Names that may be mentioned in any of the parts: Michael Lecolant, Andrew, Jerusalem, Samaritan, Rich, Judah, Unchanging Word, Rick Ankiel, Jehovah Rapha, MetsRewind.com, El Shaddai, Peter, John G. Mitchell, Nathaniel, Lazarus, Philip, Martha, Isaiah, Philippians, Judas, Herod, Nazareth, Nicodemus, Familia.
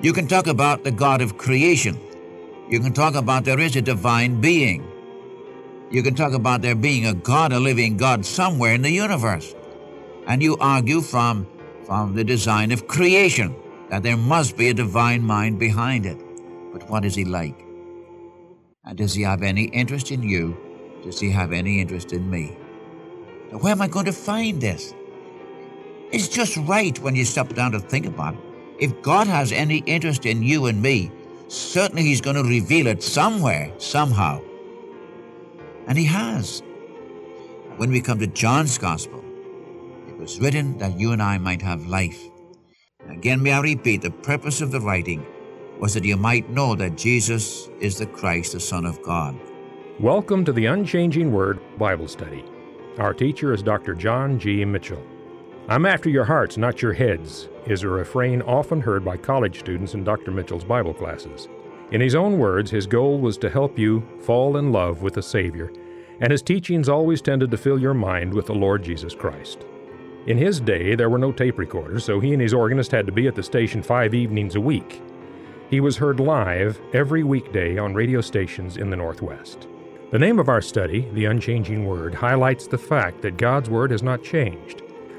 You can talk about the God of creation. You can talk about there is a divine being. You can talk about there being a God, a living God somewhere in the universe. And you argue from the design of creation that there must be a divine mind behind it. But what is he like? And does he have any interest in you? Does he have any interest in me? Now, where am I going to find this? It's just right when you step down to think about it. If God has any interest in you and me, certainly he's going to reveal it somewhere, somehow. And he has. When we come to John's Gospel, it was written that you and I might have life. And again, may I repeat, the purpose of the writing was that you might know that Jesus is the Christ, the Son of God. Welcome to the Unchanging Word Bible Study. Our teacher is Dr. John G. Mitchell. "I'm after your hearts, not your heads," is a refrain often heard by college students in Dr. Mitchell's Bible classes. In his own words, his goal was to help you fall in love with the Savior, and his teachings always tended to fill your mind with the Lord Jesus Christ. In his day, there were no tape recorders, so he and his organist had to be at the station 5 evenings a week. He was heard live every weekday on radio stations in the Northwest. The name of our study, The Unchanging Word, highlights the fact that God's Word has not changed.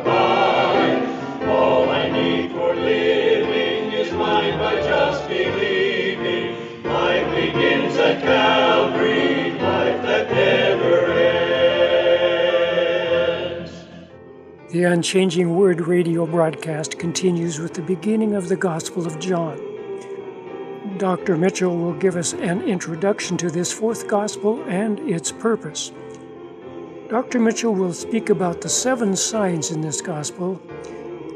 abide. All I need for living is mine by just believing. Life begins at Calvary, life that never ends. The Unchanging Word radio broadcast continues with the beginning of the Gospel of John. Dr. Mitchell will give us an introduction to this fourth gospel and its purpose. Dr. Mitchell will speak about the 7 signs in this gospel.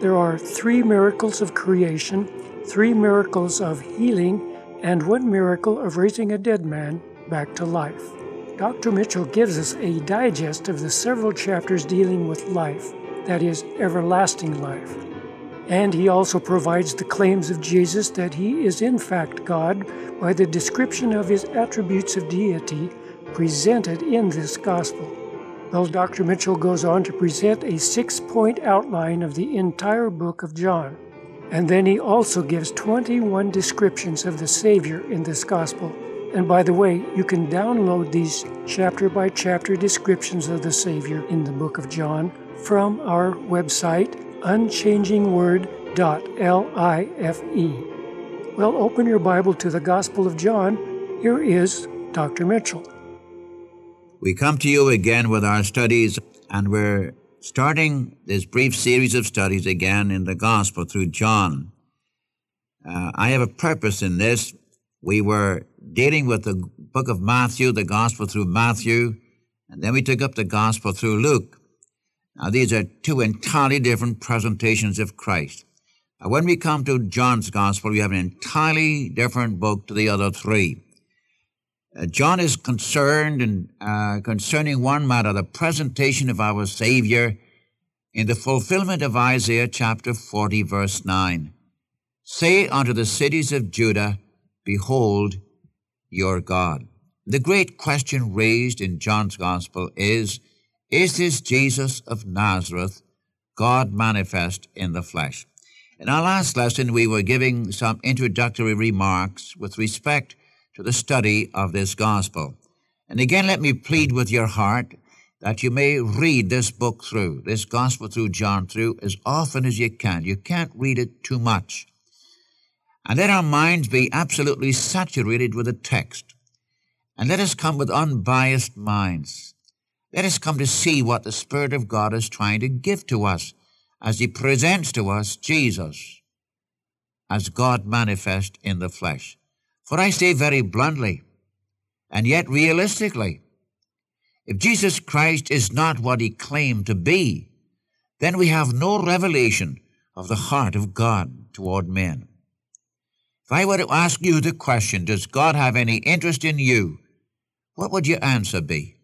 There are 3 miracles of creation, 3 miracles of healing, and 1 miracle of raising a dead man back to life. Dr. Mitchell gives us a digest of the several chapters dealing with life, that is, everlasting life. And he also provides the claims of Jesus that he is in fact God by the description of his attributes of deity presented in this gospel. Well, Dr. Mitchell goes on to present a 6-point outline of the entire book of John. And then he also gives 21 descriptions of the Savior in this gospel. And by the way, you can download these chapter-by-chapter descriptions of the Savior in the book of John from our website, unchangingword.life. Well, open your Bible to the Gospel of John. Here is Dr. Mitchell. We come to you again with our studies, and we're starting this brief series of studies again in the Gospel through John. I have a purpose in this. We were dealing with the book of Matthew, the Gospel through Matthew, and then we took up the Gospel through Luke. Now, these are 2 entirely different presentations of Christ. Now, when we come to John's Gospel, we have an entirely different book to the other 3. John is concerned concerning one matter, the presentation of our Savior in the fulfillment of Isaiah chapter 40, verse 9. "Say unto the cities of Judah, Behold your God." The great question raised in John's Gospel is this Jesus of Nazareth, God manifest in the flesh? In our last lesson, we were giving some introductory remarks with respect to the study of this gospel. And again, let me plead with your heart that you may read this book through, this gospel through John through, as often as you can. You can't read it too much. And let our minds be absolutely saturated with the text. And let us come with unbiased minds. Let us come to see what the Spirit of God is trying to give to us as He presents to us Jesus as God manifest in the flesh. For I say very bluntly, and yet realistically, if Jesus Christ is not what He claimed to be, then we have no revelation of the heart of God toward men. If I were to ask you the question, does God have any interest in you? What would your answer be?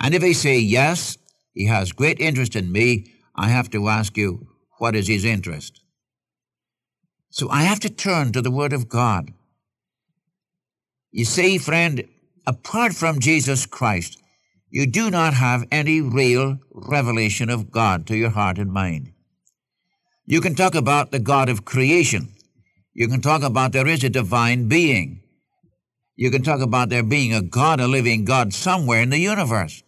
And if he say, yes, he has great interest in me, I have to ask you, what is his interest? So I have to turn to the Word of God. You see, friend, apart from Jesus Christ, you do not have any real revelation of God to your heart and mind. You can talk about the God of creation. You can talk about there is a divine being. You can talk about there being a God, a living God, somewhere in the universe.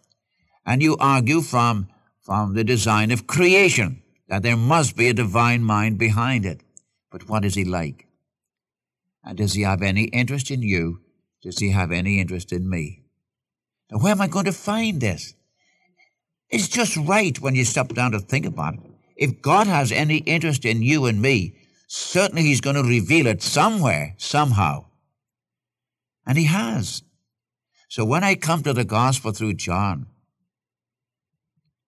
And you argue from the design of creation that there must be a divine mind behind it. But what is he like? And does he have any interest in you? Does he have any interest in me? Now, where am I going to find this? It's just right when you stop down to think about it. If God has any interest in you and me, certainly he's going to reveal it somewhere, somehow. And he has. So when I come to the gospel through John,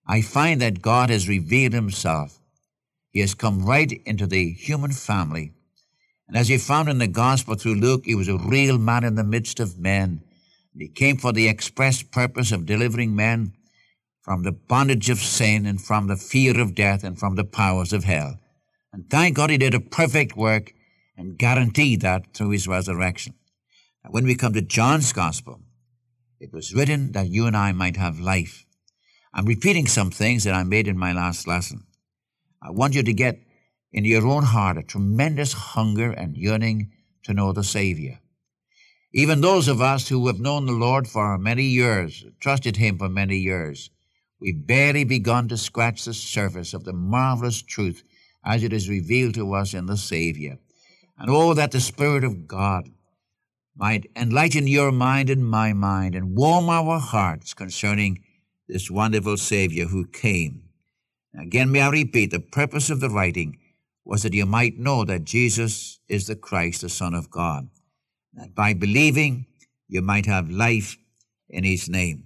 I find that God has revealed himself. He has come right into the human family. And as you found in the gospel through Luke, he was a real man in the midst of men. And he came for the express purpose of delivering men from the bondage of sin and from the fear of death and from the powers of hell. And thank God he did a perfect work and guaranteed that through his resurrection. And when we come to John's gospel, it was written that you and I might have life. I'm repeating some things that I made in my last lesson. I want you to get in your own heart a tremendous hunger and yearning to know the Savior. Even those of us who have known the Lord for many years, trusted him for many years, we've barely begun to scratch the surface of the marvelous truth as it is revealed to us in the Savior. And oh, that the Spirit of God might enlighten your mind and my mind and warm our hearts concerning this wonderful Savior who came. Again, may I repeat, the purpose of the writing was that you might know that Jesus is the Christ, the Son of God, that by believing you might have life in his name.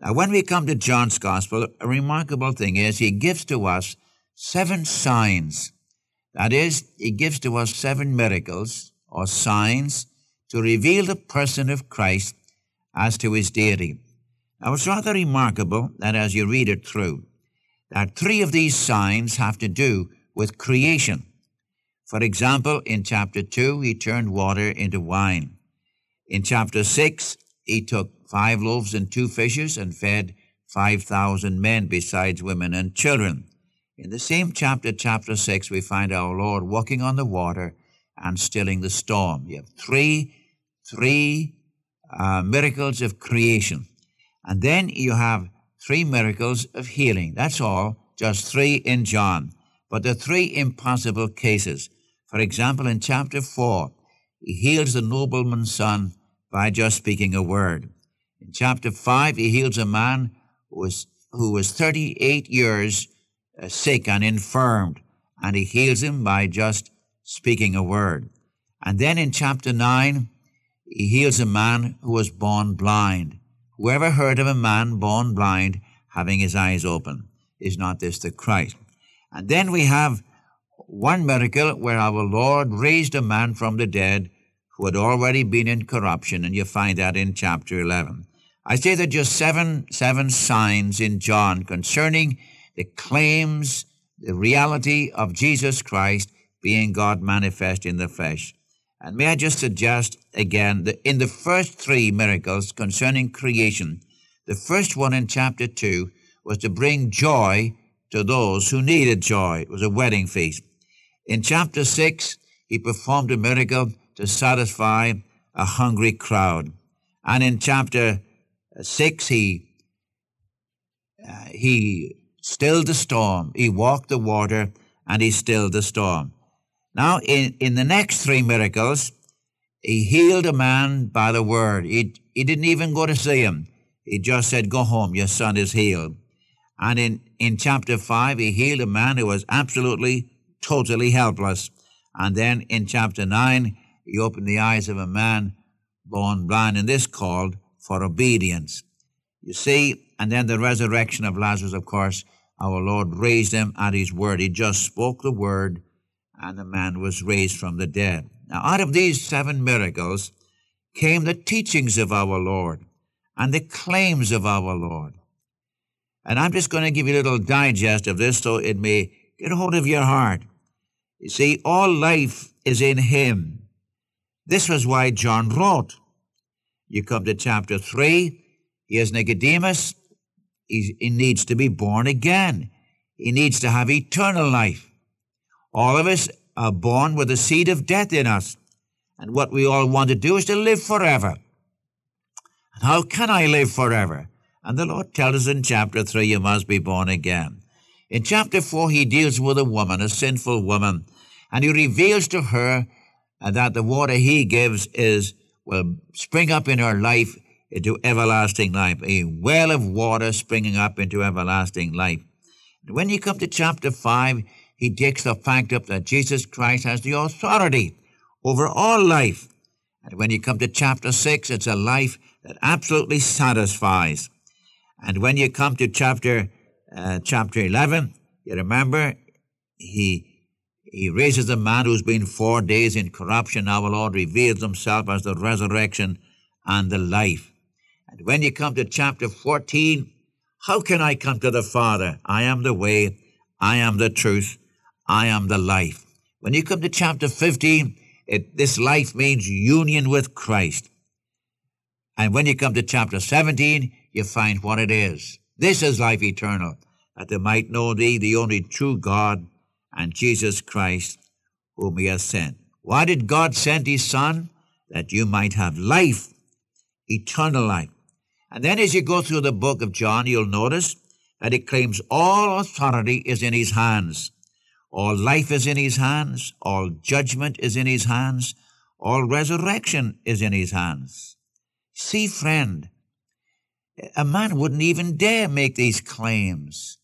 Now, when we come to John's gospel, a remarkable thing is he gives to us 7 signs. That is, he gives to us 7 miracles or signs to reveal the person of Christ as to his deity. Now, it's rather remarkable that as you read it through, that 3 of these signs have to do with creation. For example, in chapter 2, he turned water into wine. In chapter 6, he took 5 loaves and 2 fishes and fed 5,000 men besides women and children. In the same chapter, chapter 6, we find our Lord walking on the water and stilling the storm. You have three miracles of creation. And then you have 3 miracles of healing. That's all, just 3 in John. But the 3 impossible cases. For example, in chapter 4, he heals the nobleman's son by just speaking a word. In chapter 5, he heals a man who was 38 years sick and infirmed, and he heals him by just speaking a word. And then in chapter 9, he heals a man who was born blind. Whoever heard of a man born blind having his eyes open? Is not this the Christ? And then we have 1 miracle where our Lord raised a man from the dead who had already been in corruption, and you find that in chapter 11. I say that just seven signs in John concerning the claims, the reality of Jesus Christ being God manifest in the flesh. And may I just suggest again that in the first 3 miracles concerning creation, the first one in chapter 2 was to bring joy to those who needed joy. It was a wedding feast. In chapter 6, he performed a miracle to satisfy a hungry crowd. And in chapter 6, he stilled the storm. He walked the water and he stilled the storm. Now, in the next 3 miracles, he healed a man by the word. He didn't even go to see him. He just said, go home, your son is healed. And in chapter 5, he healed a man who was absolutely, totally helpless. And then in chapter 9, he opened the eyes of a man born blind, and this called for obedience. You see, and then the resurrection of Lazarus, of course, our Lord raised him at his word. He just spoke the word, and the man was raised from the dead. Now, out of these 7 miracles came the teachings of our Lord and the claims of our Lord. And I'm just going to give you a little digest of this so it may get hold of your heart. You see, all life is in him. This was why John wrote. You come to chapter 3, he has Nicodemus. He needs to be born again. He needs to have eternal life. All of us are born with the seed of death in us. And what we all want to do is to live forever. And how can I live forever? And the Lord tells us in chapter 3, you must be born again. In chapter 4, he deals with a woman, a sinful woman, and he reveals to her that the water he gives will spring up in her life into everlasting life, a well of water springing up into everlasting life. And when you come to chapter 5, he takes the fact up that Jesus Christ has the authority over all life. And when you come to chapter 6, it's a life that absolutely satisfies. And when you come to chapter 11, you remember, he raises a man who's been 4 days in corruption. Our Lord reveals himself as the resurrection and the life. And when you come to chapter 14, how can I come to the Father? I am the way, I am the truth, I am the life. When you come to chapter 15, this life means union with Christ. And when you come to chapter 17, you find what it is. This is life eternal, that they might know thee, the only true God, and Jesus Christ, whom he has sent. Why did God send his Son? That you might have life, eternal life. And then as you go through the book of John, you'll notice that it claims all authority is in his hands. All life is in his hands. All judgment is in his hands. All resurrection is in his hands. See, friend, a man wouldn't even dare make these claims.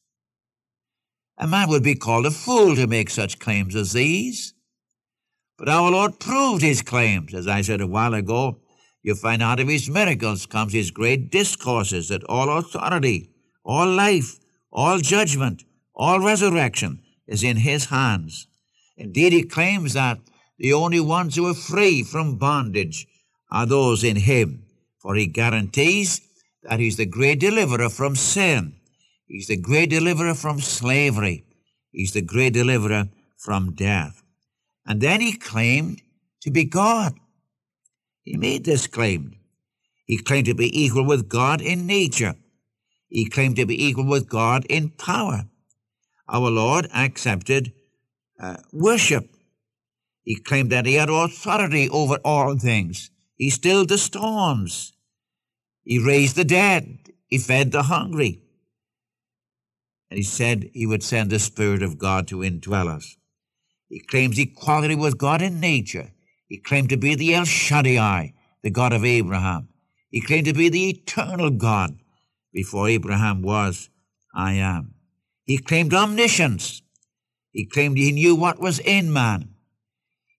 A man would be called a fool to make such claims as these. But our Lord proved his claims. As I said a while ago, you find out of his miracles comes his great discourses that all authority, all life, all judgment, all resurrection is in his hands. Indeed, he claims that the only ones who are free from bondage are those in him, for he guarantees that he's the great deliverer from sin. He's the great deliverer from slavery. He's the great deliverer from death. And then he claimed to be God. He made this claim. He claimed to be equal with God in nature. He claimed to be equal with God in power. Our Lord accepted worship. He claimed that he had authority over all things. He stilled the storms. He raised the dead. He fed the hungry. And he said he would send the Spirit of God to indwell us. He claims equality with God in nature. He claimed to be the El Shaddai, the God of Abraham. He claimed to be the eternal God. Before Abraham was, I am. He claimed omniscience. He claimed he knew what was in man.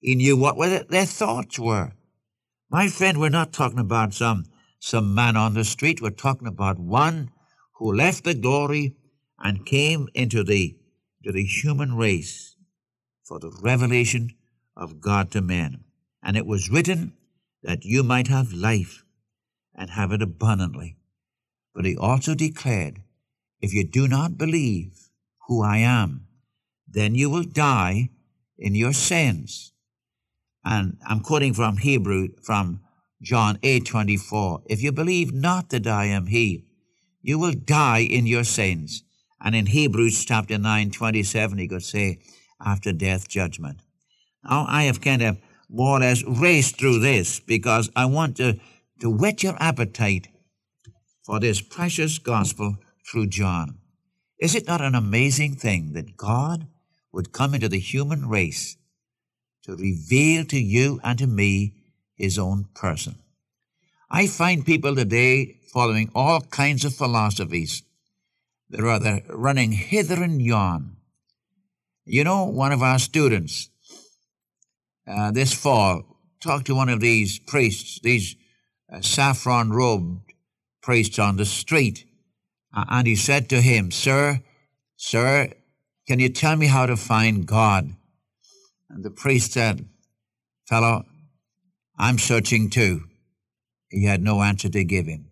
He knew what their thoughts were. My friend, we're not talking about some man on the street. We're talking about one who left the glory and came into the human race for the revelation of God to men. And it was written that you might have life and have it abundantly. But he also declared, if you do not believe who I am, then you will die in your sins. And I'm quoting from Hebrew, from John 8:24. If you believe not that I am he, you will die in your sins. And in Hebrews chapter 9:27, he could say, after death, judgment. Now, I have kind of more or less raced through this because I want to whet your appetite for this precious gospel through John. Is it not an amazing thing that God would come into the human race to reveal to you and to me his own person? I find people today following all kinds of philosophies. They're rather running hither and yon. You know, one of our students this fall talked to one of these priests, these saffron-robed priests on the street, and he said to him, Sir, can you tell me how to find God? And the priest said, "Fellow, I'm searching too." He had no answer to give him.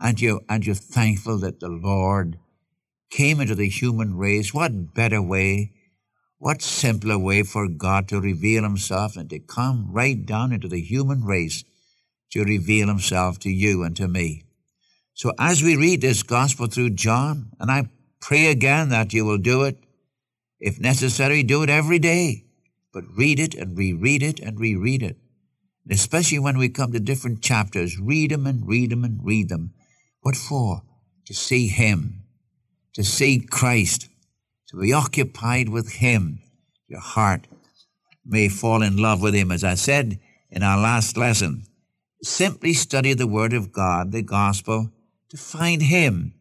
Aren't you thankful that the Lord came into the human race? What better way, what simpler way for God to reveal himself and to come right down into the human race to reveal himself to you and to me. So as we read this gospel through John, and I pray again that you will do it, if necessary, do it every day, but read it and reread it and reread it. And especially when we come to different chapters, read them and read them and read them. What for? To see him, to see Christ, to be occupied with him. Your heart may fall in love with him. As I said in our last lesson, simply study the Word of God, the gospel, to find him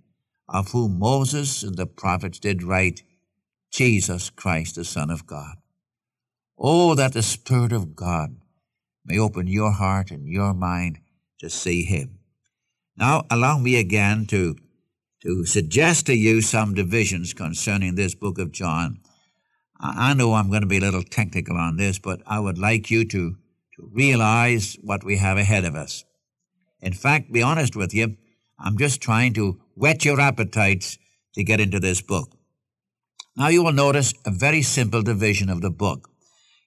of whom Moses and the prophets did write, Jesus Christ, the Son of God. Oh, that the Spirit of God may open your heart and your mind to see him. Now, allow me again to suggest to you some divisions concerning this book of John. I know I'm going to be a little technical on this, but I would like you to realize what we have ahead of us. In fact, be honest with you, I'm just trying to whet your appetites to get into this book. Now, you will notice a very simple division of the book.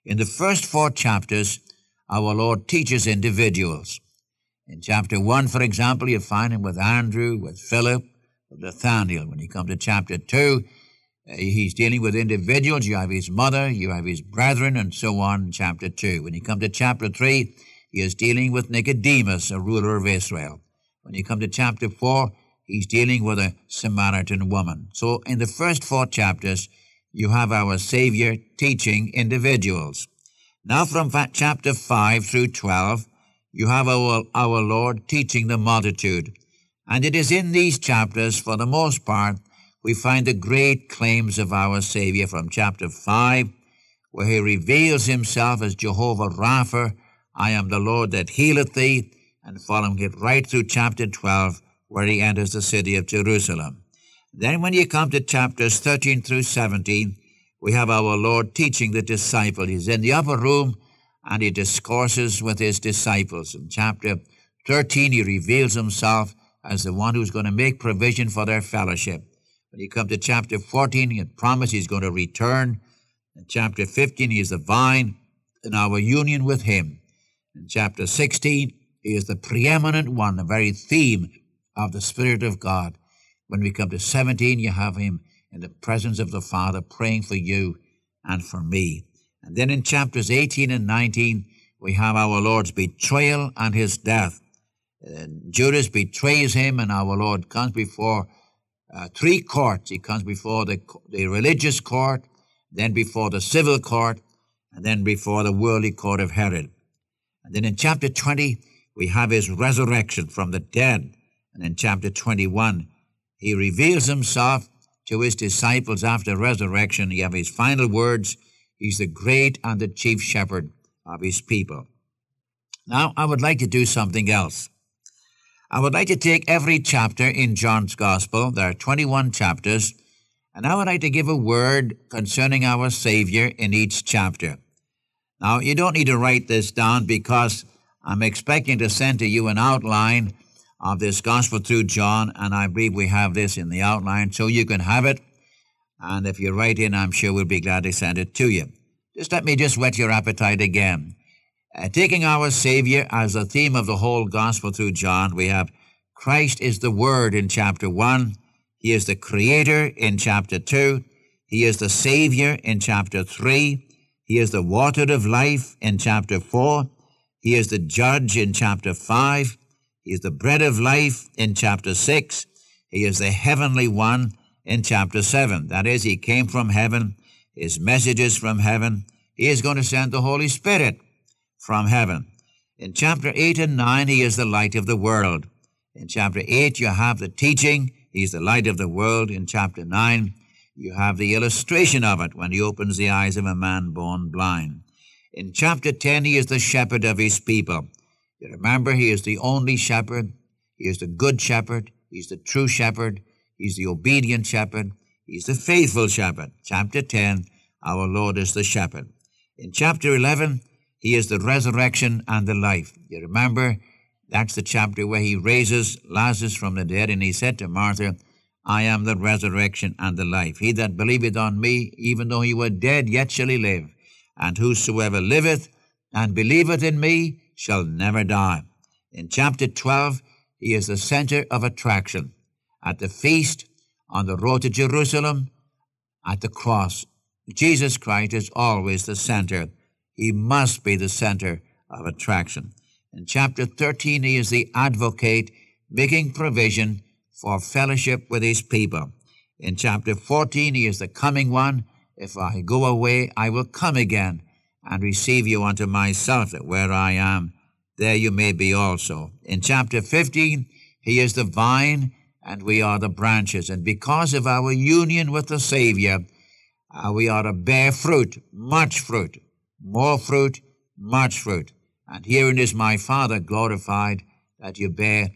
In the first 4 chapters, our Lord teaches individuals. In chapter 1, for example, you find him with Andrew, with Philip, with Nathaniel. When you come to chapter 2, he's dealing with individuals. You have his mother, you have his brethren, and so on in chapter 2. When you come to chapter 3, he is dealing with Nicodemus, a ruler of Israel. When you come to chapter 4, he's dealing with a Samaritan woman. So in the first 4 chapters, you have our Savior teaching individuals. Now from chapter 5 through 12, you have our Lord teaching the multitude. And it is in these chapters, for the most part, we find the great claims of our Savior from chapter 5, where he reveals himself as Jehovah Rapha, "I am the Lord that healeth thee," and following it right through chapter 12, where he enters the city of Jerusalem. Then when you come to chapters 13 through 17, we have our Lord teaching the disciples. He's in the upper room, and he discourses with his disciples. In chapter 13, he reveals himself as the one who's going to make provision for their fellowship. When you come to chapter 14, he had promised he's going to return. In chapter 15, he is the vine and our union with him. In chapter 16, he is the preeminent one, the very theme of the Spirit of God. When we come to 17, you have him in the presence of the Father praying for you and for me. And then in chapters 18 and 19, we have our Lord's betrayal and his death. Judas betrays him, and our Lord comes before 3 courts. He comes before the religious court, then before the civil court, and then before the worldly court of Herod. And then in chapter 20, we have his resurrection from the dead. And in chapter 21, he reveals himself to his disciples after resurrection. You have his final words. He's the great and the chief shepherd of his people. Now, I would like to do something else. I would like to take every chapter in John's Gospel. There are 21 chapters. And I would like to give a word concerning our Savior in each chapter. Now, you don't need to write this down because I'm expecting to send to you an outline of this gospel through John, and I believe we have this in the outline, so you can have it. And if you write in, I'm sure we'll be glad to send it to you. Just let me whet your appetite again. Taking our Savior as the theme of the whole gospel through John, we have Christ is the Word in chapter 1. He is the Creator in chapter 2. He is the Savior in chapter 3. He is the Water of Life in chapter 4. He is the Judge in chapter 5. He is the Bread of Life in chapter 6. He is the Heavenly One in chapter 7. That is, he came from heaven. His message is from heaven. He is going to send the Holy Spirit from heaven. In chapter 8 and 9, he is the light of the world. In chapter 8, you have the teaching. He's the light of the world. In chapter 9, you have the illustration of it when he opens the eyes of a man born blind. In chapter 10, he is the shepherd of his people. You remember, he is the only shepherd. He is the good shepherd. He's the true shepherd. He's the obedient shepherd. He's the faithful shepherd. Chapter 10, our Lord is the shepherd. In chapter 11, he is the resurrection and the life. You remember, that's the chapter where he raises Lazarus from the dead, and he said to Martha, I am the resurrection and the life. He that believeth on me, even though he were dead, yet shall he live. And whosoever liveth and believeth in me shall never die. In chapter 12, he is the center of attraction. At the feast, on the road to Jerusalem, at the cross, Jesus Christ is always the center. He must be the center of attraction. In chapter 13, he is the advocate, making provision for fellowship with his people. In chapter 14, he is the coming one. If I go away, I will come again and receive you unto myself, that where I am, there you may be also. In chapter 15, he is the vine and we are the branches. And because of our union with the Savior, we are to bear fruit, much fruit, more fruit, much fruit. And herein is my Father glorified, that you bear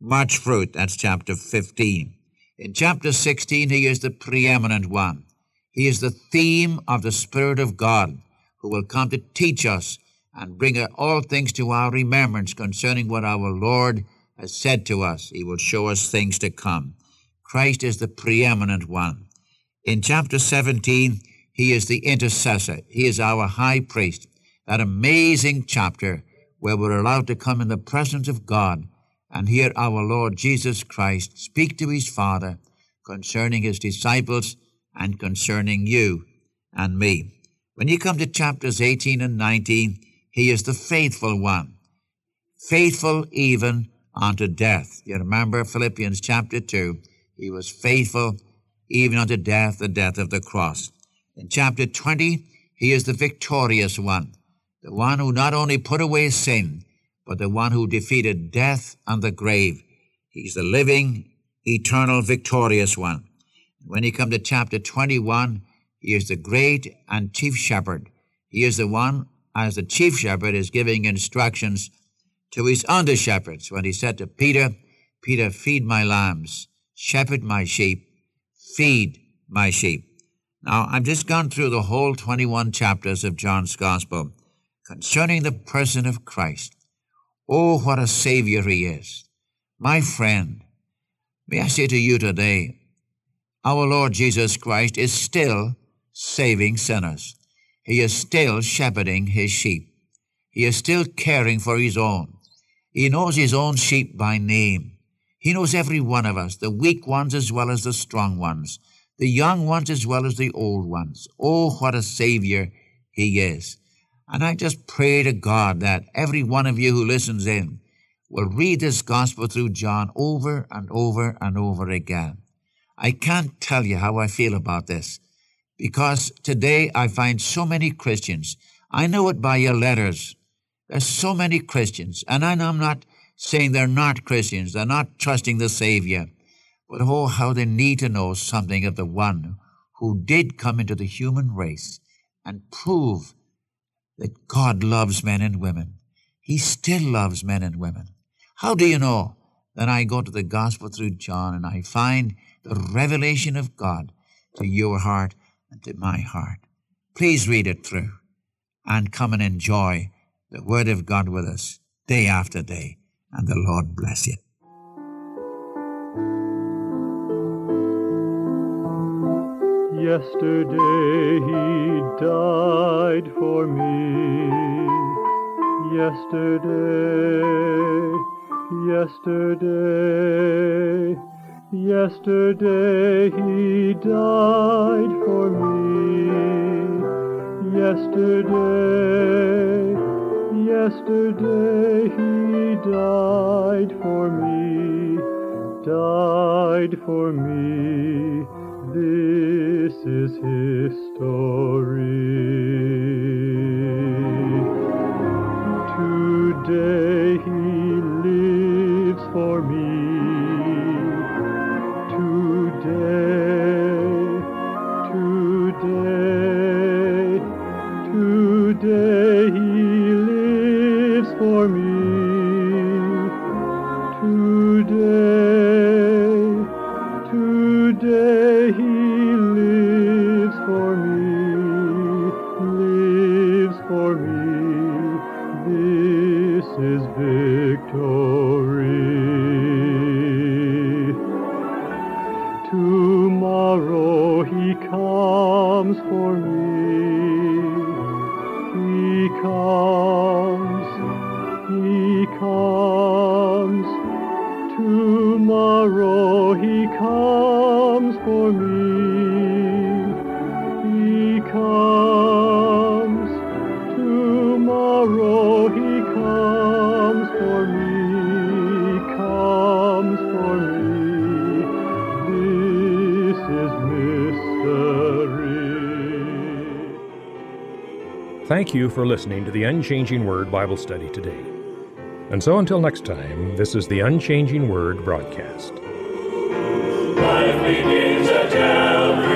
much fruit. That's chapter 15. In chapter 16, he is the preeminent one. He is the theme of the Spirit of God, who will come to teach us and bring all things to our remembrance concerning what our Lord has said to us. He will show us things to come. Christ is the preeminent one. In chapter 17, he is the intercessor. He is our high priest. That amazing chapter where we're allowed to come in the presence of God and hear our Lord Jesus Christ speak to his Father concerning his disciples and concerning you and me. When you come to chapters 18 and 19, he is the faithful one, faithful even unto death. You remember Philippians chapter 2, he was faithful even unto death, the death of the cross. In chapter 20, he is the victorious one, the one who not only put away sin, but the one who defeated death and the grave. He's the living, eternal, victorious one. When you come to chapter 21, he is the great and chief shepherd. He is the one, as the chief shepherd is giving instructions to his under-shepherds when he said to Peter, Peter, feed my lambs, shepherd my sheep, feed my sheep. Now, I've just gone through the whole 21 chapters of John's Gospel concerning the person of Christ. Oh, what a Savior he is. My friend, may I say to you today, our Lord Jesus Christ is still saving sinners. He is still shepherding his sheep. He is still caring for his own. He knows his own sheep by name. He knows every one of us, the weak ones as well as the strong ones, the young ones as well as the old ones. Oh, what a Savior he is. And I just pray to God that every one of you who listens in will read this gospel through John over and over and over again. I can't tell you how I feel about this, because today I find so many Christians. I know it by your letters. There's so many Christians, and I'm not saying they're not Christians. They're not trusting the Savior. But oh, how they need to know something of the one who did come into the human race and prove that God loves men and women. He still loves men and women. How do you know? Then I go to the gospel through John and I find the revelation of God to your heart and to my heart. Please read it through and come and enjoy the Word of God with us day after day. And the Lord bless you. Yesterday he died for me. Yesterday, yesterday, yesterday he died for me. Yesterday, yesterday he died for me. Died for me. This is his story. Today he lives for me. Today, today, today he lives for me. Today, today. He lives for me. Lives This is victory. Tomorrow he comes for me. He comes, he comes. Tomorrow he comes for me. He comes. Tomorrow he comes for me. Comes for me. This is mystery. Thank you for listening to the Unchanging Word Bible Study today. And so until next time, this is the Unchanging Word broadcast. Life begins at Calvary.